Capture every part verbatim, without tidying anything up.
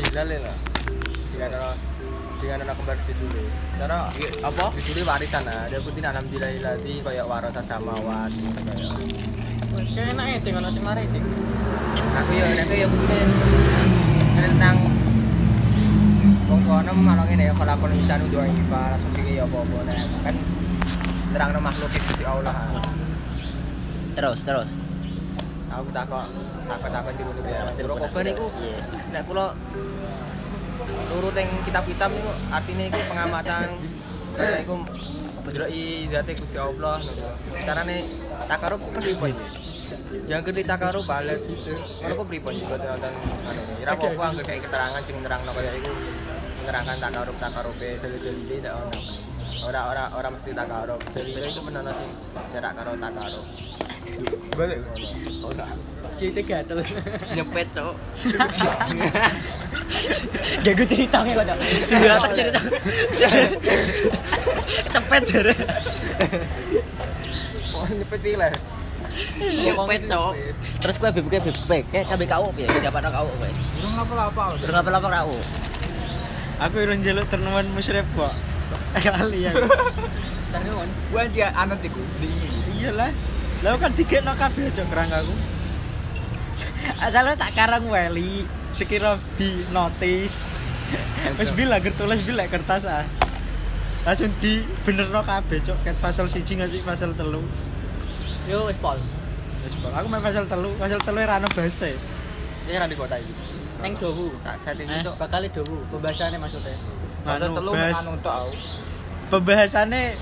dihilalin lah. Dengan dengan anak kembar cucu. Karena apa? Cucu warisan lah. Dia penting alhamdulillah lagi kayak warasa samawat. Kayak enak ya dengan nasi mari itu. Aku ya enak ya kemudian tentang bongkono malah ngene ya kalau kon isan doa ibadah langsung iki ya apa-apa kan nerang makhluk Gusti Allah. Terus terus. Aku takok takok-takok di rumah ya. Mesti rokok niku. Nek kula nurut ing kitab-kitab niku artine iki pengamatan niku berdoai zat Gusti Allah. Carane takarub pripun? Yang gede takarub bales itu. Mergo pripun juga tentang anu. Ira apa anggo kaya keterangan sing nerangno kaya iku. Nerangkan takarub takarupe dadi-dadi dak ono. Ora-ora ora mesti takarub. Dadi iso menono sing jarak karo takarub. Balik oh enggak cerita gatel nyepet cok gak gue ceritanya kok sembilan tak cerita cepet jare oh nyepet pilih nyepet cok terus gue bebek bebek kayak K B K U ya dapat nak kau gue belum apa-apa belum apa-apa kau aku urun jaluk ternuan musyrif kok kali ya ternuan gue aja anut iku iyalah lalu kan digekno kabeh aja kerangkaku. Asale tak karang weli, sekira di notis. Wis bila gertulis bilek kertas ah. Langsung di benerno kabeh cok, ket pasal satu ngasih pasal tiga. Yo wis pol. Wis pol. Aku main pasal tiga, pasal tiga ra ono base. Iki ra di kota iki. Ning Dowu, tak jatine cok, bakal Dowu. Pembahasane maksudnya. Pasal tiga kan untuk aku. Pembahasane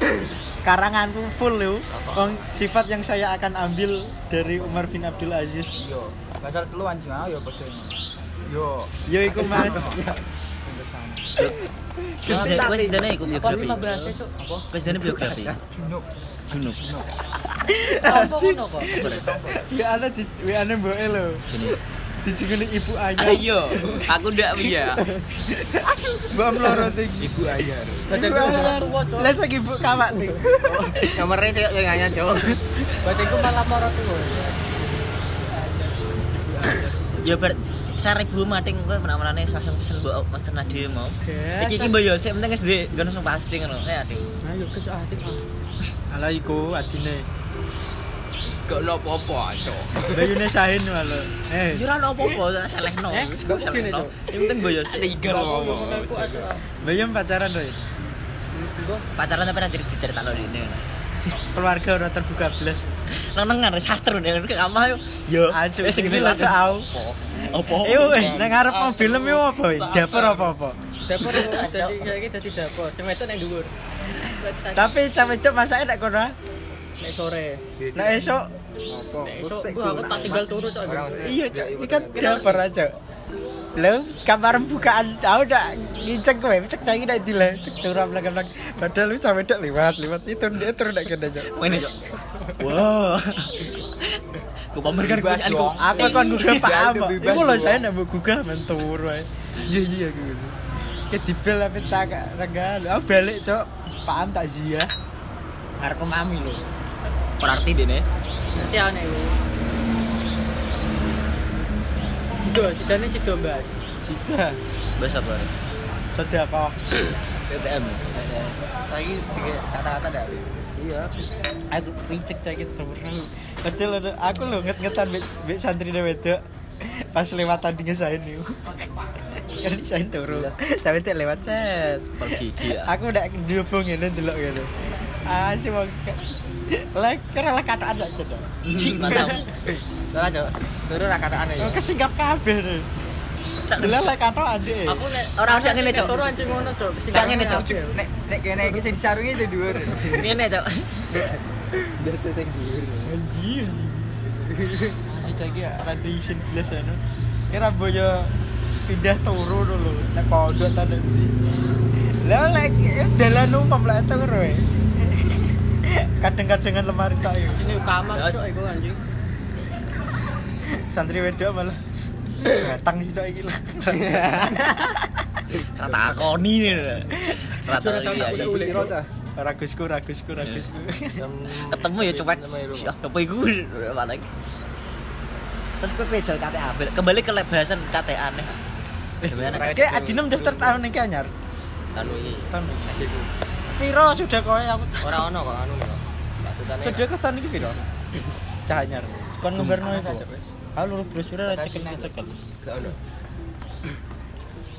karanganku full yo. Kong sifat yang saya akan ambil dari Umar bin Abdul Aziz. Yo, pasal telu anjing ah yo padha. Yo, yo iku mah. Wes dene iku biografi. Apa? Wes dene biografi. Junub. Junub. Apa ngono kok? Ya ana di W A-ne mboke lho. Dijengeli ibu ayah. Ayo, aku ndak ya. Asu, mbok mloro ibu ayah. Lah sak ibu kawak ning. Kamare cek sing ayah Jawa. Batiku malah moro tuwa. Ya ber seribu mating kok menak-menane sasem pesen mbok pesen ade mau. Iki iki mbok yo sik penting wis duwe nggon sing pasti ngono. Kayak ade. Ha yo kes asik. Ala iku adine. Gak ada apa-apa aja bayunya sahin malah eh ya ada apa-apa, tak seleh no eh, gak mungkin itu yang penting gue ya legal bayum pacaran doi? Pacaran tapi nanti dicerita lo ini keluarga udah terbuka belas neng-nengan, satru nih, ke kamar yuk ya, segini lah cok apa? Iya, ngarep mau film yuk apa? Dapur apa-apa? Dapur apa-apa, jadi dapur cuma itu yang dulu tapi cam itu masaknya tak kena nek sore. Nek esuk opo? Esuk aku tak tinggal turu cok. Iya cok, iki kan dapur aja. Lho, kamar bukaan tau dak ngiceng kowe, cek cah iki nek dile, cek turu amlek-amlek. Padahal lu cah wedok liwat-liwat itu ndek turu nek kene cok. Ngene cok. Wah. Ku pamerkan kunyaanku. Aku kon gugah paham. Iku lho saya nek mbok gugah men turu ae. Iya iya aku gitu. Ke dibel ape tak rega. Aku balik cok, paham tak zia. Arep mami lho. Berarti dene. Nanti ana iku. Sido, sidane sido, Mas. Sido. Mas apa? Sedia apa? T T M. Lagi kata-kata dak. Iya. Aku picek cah iki terus. Padahal aku lho nget-ngetan mbek santrine wedok pas lewat tandinge saen niku. Kali saen turu. Sampe tek lewat set. Pergi aku ndak njubung ngene delok ngene. Ah, cuma lek kerela katokan sak jendel. Cik mantap. Ora cok. Turu ra katokan ya. Kesingkap kabeh. Delek lek katokan dhek. Aku nek ora udah ngene cok. Turu anjing ngono cok. Sing ngene cok. Nek nek kene iki sing disarungi sing dhuwur. Ngene cok. Biasa sing dhuwur. Anjing. Masih cagi radiation blas ana. Kira boyo pindah turu dulu. Nek pondok ta nek ndi. Lah lek dalan umum lek turu e. Kadang-kadang lemari tak yuk sini kamar cok iku anjing santri wedok malah batang sih cok iki lho rata akoni rata iki ragusku ragusku ragusku ketemu ya copet apa iku paling terus kowe pejal K T A kembali ke bahasan K T A nih Kayak adinem daftar tahun ini anyar. Tahun ini. Tahun ini. Piro sudah kowe aku. Ora ono kok anu lho. Sudah ke tahun iki piro? Cah anyar. Kon ngomberno iki aja wis. Ha lur brosure ra cekel-cekel. Gak ono.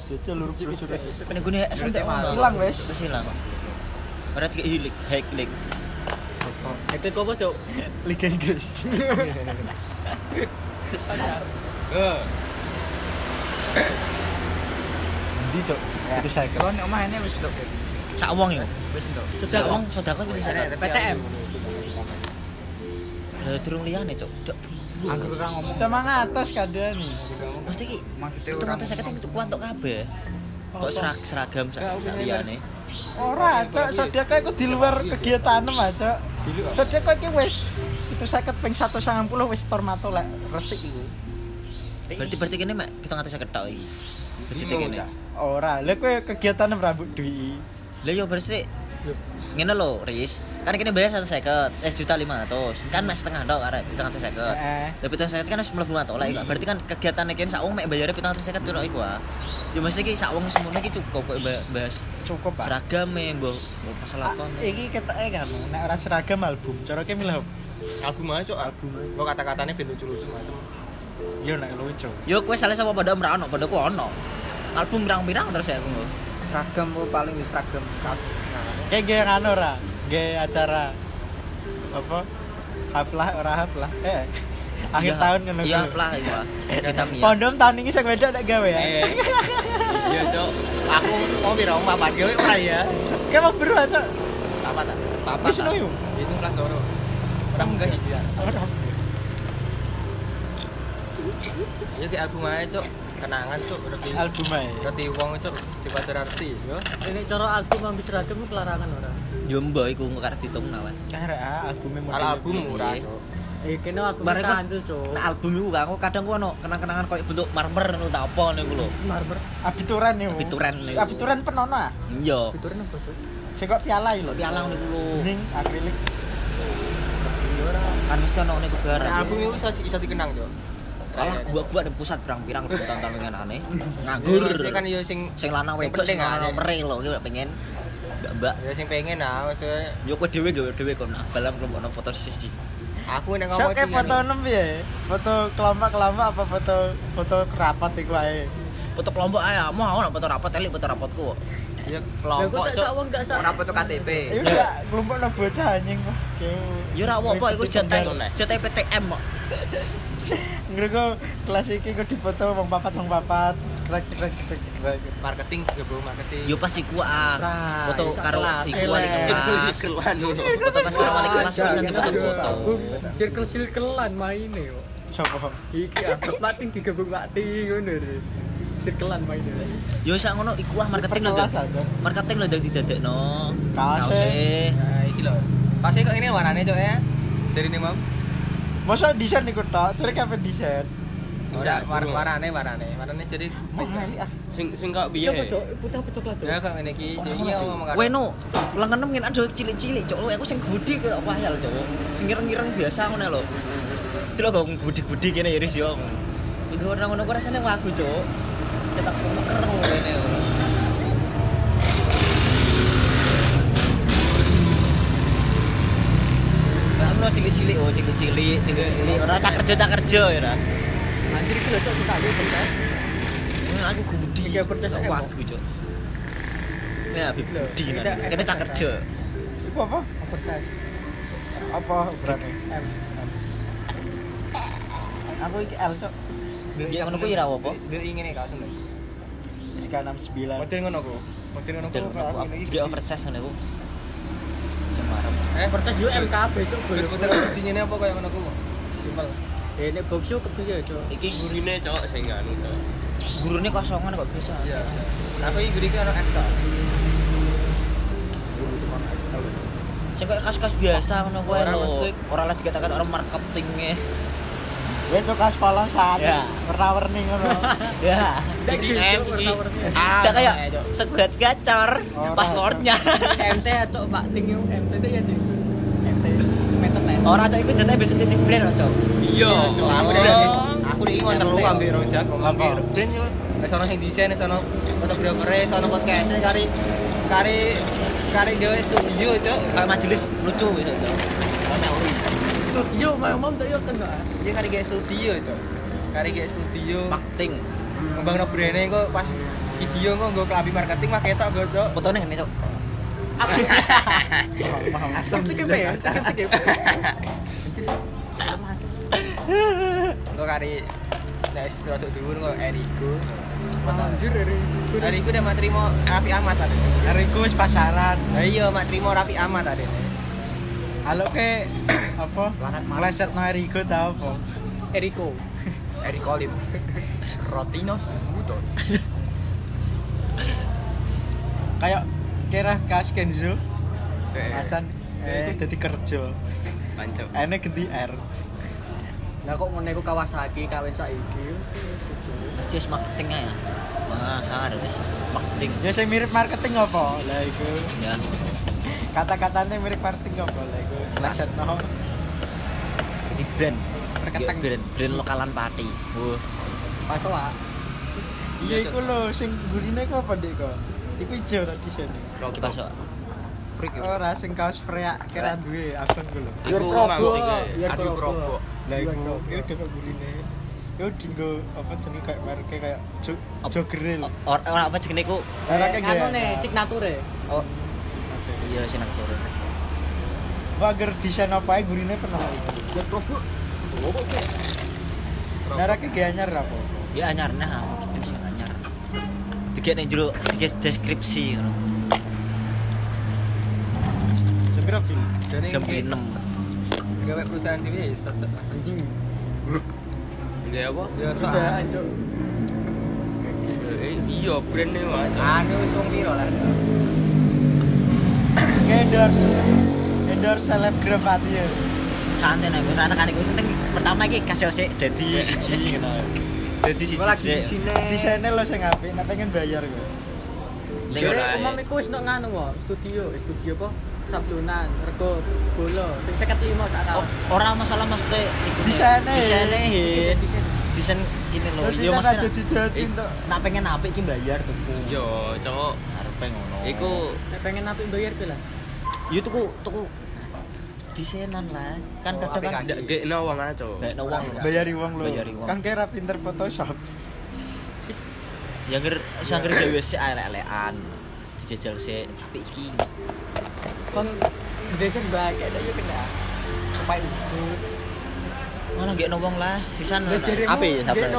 Cece lur brosure. Penggune S M P ilang wis. Wis ilang. Ora dikek hilik, hack link. Itu apa, Cuk? Liga Inggris. Eh. Di Cuk. Itu saya kan omahane wis entuk. Sak wong ya. Wis entuk. Sak wong sedekah wis entuk. P T M. Lah durung liyane, Cuk. Ndak bulu. Aku ora ngomong. lima ratus kadane. Mesti iki lima ratus lima puluh itu kuwi entuk kabeh. Kok seragam sak liyane. Ora, Cuk. Sedekah iku di luar kegiatan mah, Cuk. Sedekah iki wis itu saya ping seratus lima puluh wis tormato lek resik iku. Berarti berarti kene mek seratus lima puluh tok iki. Becite kene. Ora, lha kowe kegiatan mrambut duwi. Lha yo bersik. Ngene lho, Ris. Kan kene bayar seratus lima puluh, eh satu juta lima ratus. Kan mek setengah tok arek seratus lima puluh. Lha seratus lima puluh kan wis mlebu matok lek iku. Berarti kan kegiatane kene sak wong mek bayare seratus lima puluh tok iku ah. Yo mesti iki sak wong semono iki cukup kok bahas. Cukup, Pak. Seragame mbok masalah kon. Iki keteke kan nek ora seragam album. Cara ki milih album ae, Cuk, album. Kok kata-katane ben lucu-lucu macam. Yo nek lucu. Yo kowe salah sapa padha ora ono, padha ku ono. Album pirang-pirang terus ya aku nggo. Seragam ku paling wis seragam khas. Kayak ge kan ora, ge acara apa? Haplah ora haplah. Eh. Akhir ya, tahun ngono. Iya haplah iku. Kita mi. Pondom tahun iki sing wedok nek gawe ya. Iya, Cuk. Aku mau piro papat gawe ora ya. Kayak mau bro, Cuk. Papat ta? Papat. Wis ngono yo. Itu kelas loro. Kamu enggak hijian. Ya di album ae, Cuk. Kenangan, Cuk. Album ae. Roti wong, Cuk, dibatur arti, yo. Ini cara album ambis ragam kelarangan ora. Yo mbok iku ngarep ditung nawan. Cara albume murah. Album murah, Cuk. Eh kene aku kandel, Cuk. Nek album iku aku kadang ku ono kenang-kenangan koyo bentuk marmer ngono ta apa ngono iku lho. Marmer. Abituran yo. Abituran. Abituran penono ah? Iya. Abituran apa, Cuk? Cekok piala iki lho. Piala ngono iku lho. Ning akrilik. Kan mesti ono niku barang. Album iku iso dikenang yo. Alah gua-gua ada pusat pirang-pirang tentang-tentang aneh. Nganggur. Kan yo sing sing lanang wedok sing nomere lho iki pengen. Mbak. Ya sing pengen ah maksudnya yo kowe dhewe gawe dhewe kon balam kelompokno foto siji. Aku nek ngomong iki. Sok foto enam piye? Foto kelompok-kelompok apa foto foto rapat iku ae. Foto kelompok ae, mau ana foto rapat elik foto rapatku. Ya kelompok Cuk. Ora foto K T P. Ya enggak, kelompok nang bocah anjing. Ya ora apa-apa iku J T P T M kok. Ngrego kelas iki kok dipoto wong papat wong papat. Marketing juga bro, marketing. Yo pas iku ah. Foto karo iku wali kelas. Foto pas karo wali kelas terus foto. Circle-circlean maine yo. Sopo? Iki aku mating digabung mati ngono lho. Circlean maine. Yo sak ngono iku ah marketing lho. Marketing lho ndang didadekno. Kaose. Nah iki lho. Kaose kok ngene warnane Cuk ya. Dari ne mau. Masa desain iku tok, ciri kabeh desain. Bisa warnane warnane. Warnane jadi sing sing kok piye. Cuk, putih apa coklat, Cuk? Ya kok ngene iki. Iya ngomong karo. Weno, lengenem ngene ada cilik-cilik, Cuk. Aku sing gede kok wayal, Cuk. Sing ireng-ireng biasa ngene lho. Delok kok gudi-gudi kene ya Ris yo. Iki ora ngono kok rasane wagu, Cuk. Cetak keker ngene lho. Lah ono cilik-cilik, oh cilik-cilik, cilik-cilik. Ora cak kerja-cak kerja ya ora. Anjir iki lho Cuk, tak duwe proses. Aku gudi. Iki proses wagu, Cuk. Nah, gudi kan. Kene cak kerja. Iku apa? Proses. Apa berarti? Aku iki L, Cuk. Ya ngono ku ira apa? Ndek ngene kaos lho. S K enam sembilan. Model ngono ku. Model ngono ku. Dia oversize ngono ku. Semarang. Eh, oversize yo M K B, Cuk. Model dingene apa kaya ngono ku. Simpel. Eh, nek box yo kepiye, Cuk? Iki gurune, Cuk, sing anu, Cuk. Gurune kosongan kok bisa. Iya. Tapi gurune ana ekstra. Sing kaya kas-kas biasa ngono kuwi lho. Ora lagi dikatakan orang marketing-e. Wes to kaspalan saat warna-warni ngono. Ya. Ada kayak segat gacor passwordnya. M T Cuk, Pak Ting yo M T ya Cuk. M T meter nek. Ora Cuk iku jenenge bisa titik brand Cuk. Iya. Aku iki wonten lu ambek Rojak, ambek brand yo. sono sing desain, sono fotografer, sono podcast, kari kari kari dhewe studio itu kayak majelis lucu gitu. Studio mah mom tak yo kenal. Dia kari ge studio itu. Kari ge studio marketing. Ngembangno brand-e engko pas video engko nggo klambi marketing mah ketok nggo tok. Fotone ngene tok. Asam sikep ya, sikep sikep. Engko kari wis rada dhuwur kok Erigo. Anjir Erigo. Erigo udah matrimo Raffi Ahmad tadi. Erigo wis pasaran. Lah iya matrimo Raffi Ahmad tadi. Halo ke apa? Meleset nang Erigo ta apa? Erigo. Erigo Lim. Rotinos Buton. Kayak kira khas Kenzo. Macan itu dadi kerja. Pancuk. Ene ganti R. Lah kok ngene ku Kawasaki kawin saiki wis marketing ae. Mahar wis marketing. Ya sing mirip marketing apa? Lah iku. Ya. Kata-katane mirip marketing apa lah iku. Lesetno. Di brand. Perketeng brand, brand lokalan Pati. Oh. Pasola. Iya iku lho sing gurine ku apa ndek kok? Iku ijo ta disene. Pasola. Freak. Ora sing kaos freak kira duwe abang ku lho. Iku musik ae. Aduh robok. Lah iku yo dhewe gurine. Yo dinggo apa jenenge kayak merke kayak jogeril. Ora apa jenenge ku? Anone signature. Oh. Iya signature. Wager desain apa ae gurine pernah iku. Yo robok. Robok ke. Darake ge anyar apa? Ya anyar nah, itu sing anyar. Dikek ning jero deskripsi ngono. Jam berapa film? Jam enam. Gawe perusahaan T V satu anjing. Ya apa? Ya perusahaan anjing. Eh iya brand-e wae. Anu wong piro lah. Endorse. Endorse selebgram ati ya. Santen aku ora tekan iku penting pertama iki kasil sik dadi siji ngono. Dadi siji sik. Desaine lho sing apik, nek pengen bayar kok. Lha semua iku wis nek nganu wae, studio, studio apa? Sablunan, rego, bolo, sing lima puluh sak taun. Ora masalah mesti desaine. Desaine hit. Desain ini lho. Yo mesti nek pengen apik iki mbayar tuku. Yo, cowok arepe ngono. Iku nek pengen apik mbayar pira? Yo tuku tuku desainan lah. Kan kadang-kadang ndekno wong ae, Cok. Ndekno wong. Bayari wong lho. Kan kira pinter Photoshop. Sip. Ya ngger sangger dhewe sik elek-elekan. Dijajal sik apik iki. Kon desain bakat ayo kena. Sampai itu. Mana gek nobong lah, sisan apa ya sampean.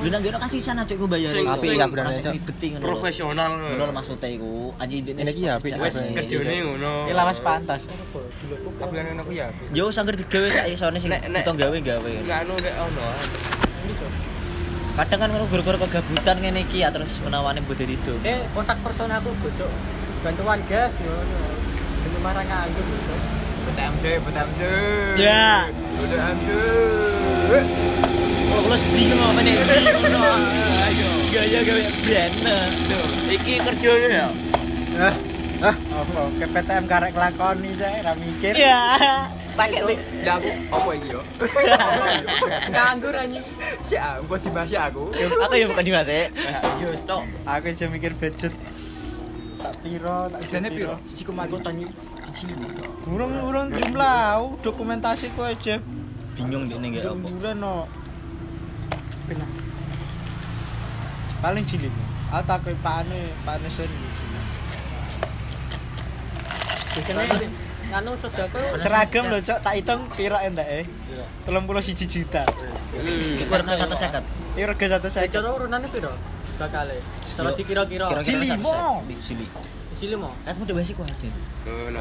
Lu nang gek kan sisan aja ku bayar. Tapi enggak berani beti ngono. Profesional ngono maksud e iku. Anjing dene wis kerjone ngono. Ki lawas pantas. Tapi kan ngono ku ya. Yo sangger digawe sak isone sing uta gawe-gawe. Enggak ono nek ono. Kadang kan ngono gara-gara kegabutan ngene iki ya terus menawane bodhe tidur. Eh kontak personal aku bocok. Bantuan gas ngono. Marang nganggur gitu. P T M C, P T M C. Ya. P T M C. Oh, lu bingung apa nih? Ngono. Ayo. Gaya gawe bener. Tuh, iki kerjane ya. Hah? Hah? Apa? Ke P T M karek lakoni cek, ra mikir. Ya. Pakai nih. Ya aku opo iki yo? Nganggur anjing. Si aku dibahas aku. Aku yo bukan dibahas e. Yo stok. Aku aja mikir budget. Tak piro, tak jane piro? satu koma lima ton iki. Urung-urung jumlah dokumentasi ku aja bingung dekne gak apa. Ureno. Penak. Paling cilik. Ah tak koyo pakane, pakane sen. Dekne anu sedako seragam lho, Cok, tak hitung piro endake? tiga puluh satu juta. Iku rega seratus lima puluh. Iku rega seratus lima puluh. Cara urunane piro? Bakale. Terus dikira-kira kira-kira satu sili. Sili mo. Kan udah basic kok aja.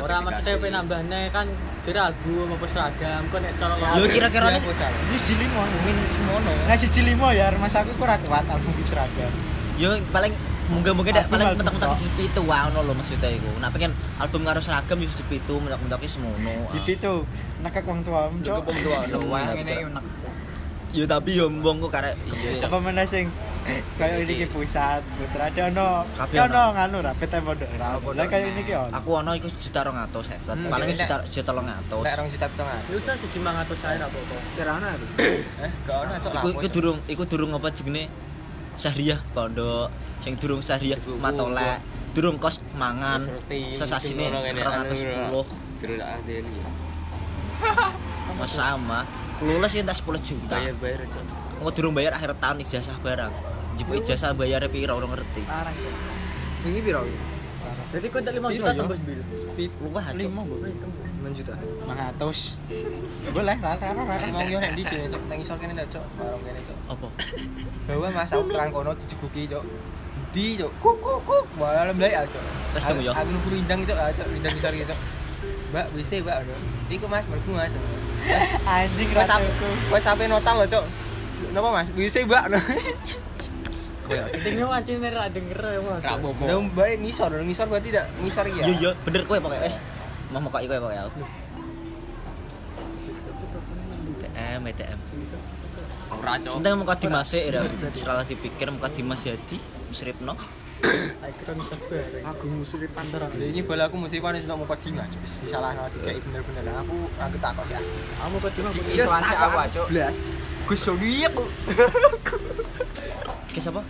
Ora maksudnya pe nambahne kan dhewe album apa seragam kok nek cara lho kira-kira nek wis sili mo min semono. Nek siji limo ya Mas aku kurang kuat album seragam. Yo paling munggah-munggah dak paling mentok-mentok sepitu wae ono lho maksudnya iku. Nek pengen album karo seragam yo sepitu mentok-mentok semono. Sepitu nekek wong tuamu. Nekek wong tuamu ngene yo nek. Yo tapi yo wong kok karek apa meneh sing kayak ini ke pusat, putra ada ono, ono nganu rapi tempo dok rapi. Nah kayak ini ke on. Aku ono ikut juta orang atau saya, paling juta juta orang atau. Orang juta setengah. Lu sah sejumlah atau saya apa kok? Cerana tu. Eh, kau nak cok lah. Ikut durung, ikut durung apa jegne? Sahriyah pondok sing durung Sahriyah matolek durung kos mangan sesasine dua ratus sepuluh durung tak adeni sama lulus entas sepuluh juta bayar-bayar aja engko durung bayar akhir tahun ijazah barang njupuk ijazah bayar piro ora ngerti parah iki piro berarti kok tak lima juta tembus bil luwih aja lima juta lima ratus boleh rata-rata wong yo nek ndi cok nang isor kene cok bareng kene cok apa bawa masak terang kono dijeguki cok ndi cok kuk kuk kuk malah lembek cok wis temu yo aku nuru indang cok cok indang isor gitu Mbak W C Mbak ono iku Mas mergo Mas anjing rasaku wis sampe notang lho cok napa Mas W C Mbak pentingnya anjing nek ra denger ya Mas ra apa-apa lho Mbak ngisor ngisor berarti ndak ngisor ya iya iya bener kowe pokoke wis mau kok iku pokoke aku T M T M ora cok enteng mung kok dimasik ra salah dipikir mung kok Dimas Yadi Sripno ikon sebar aku musri pasar ini bal aku musri panis nang muka Dimas wis disalahno dikek bener-bener aku aku takok sih aku muka Dimas isolasi aku cok Gus Soli aku ke siapa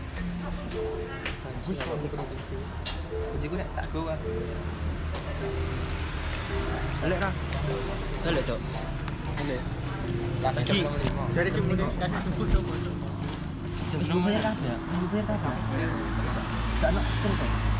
Gus Soli kunci ku nek tak gowo balik ra balik cok balik lagi dari sini kasih susu sama cok belum punya tas ya belum punya tas tak nak terus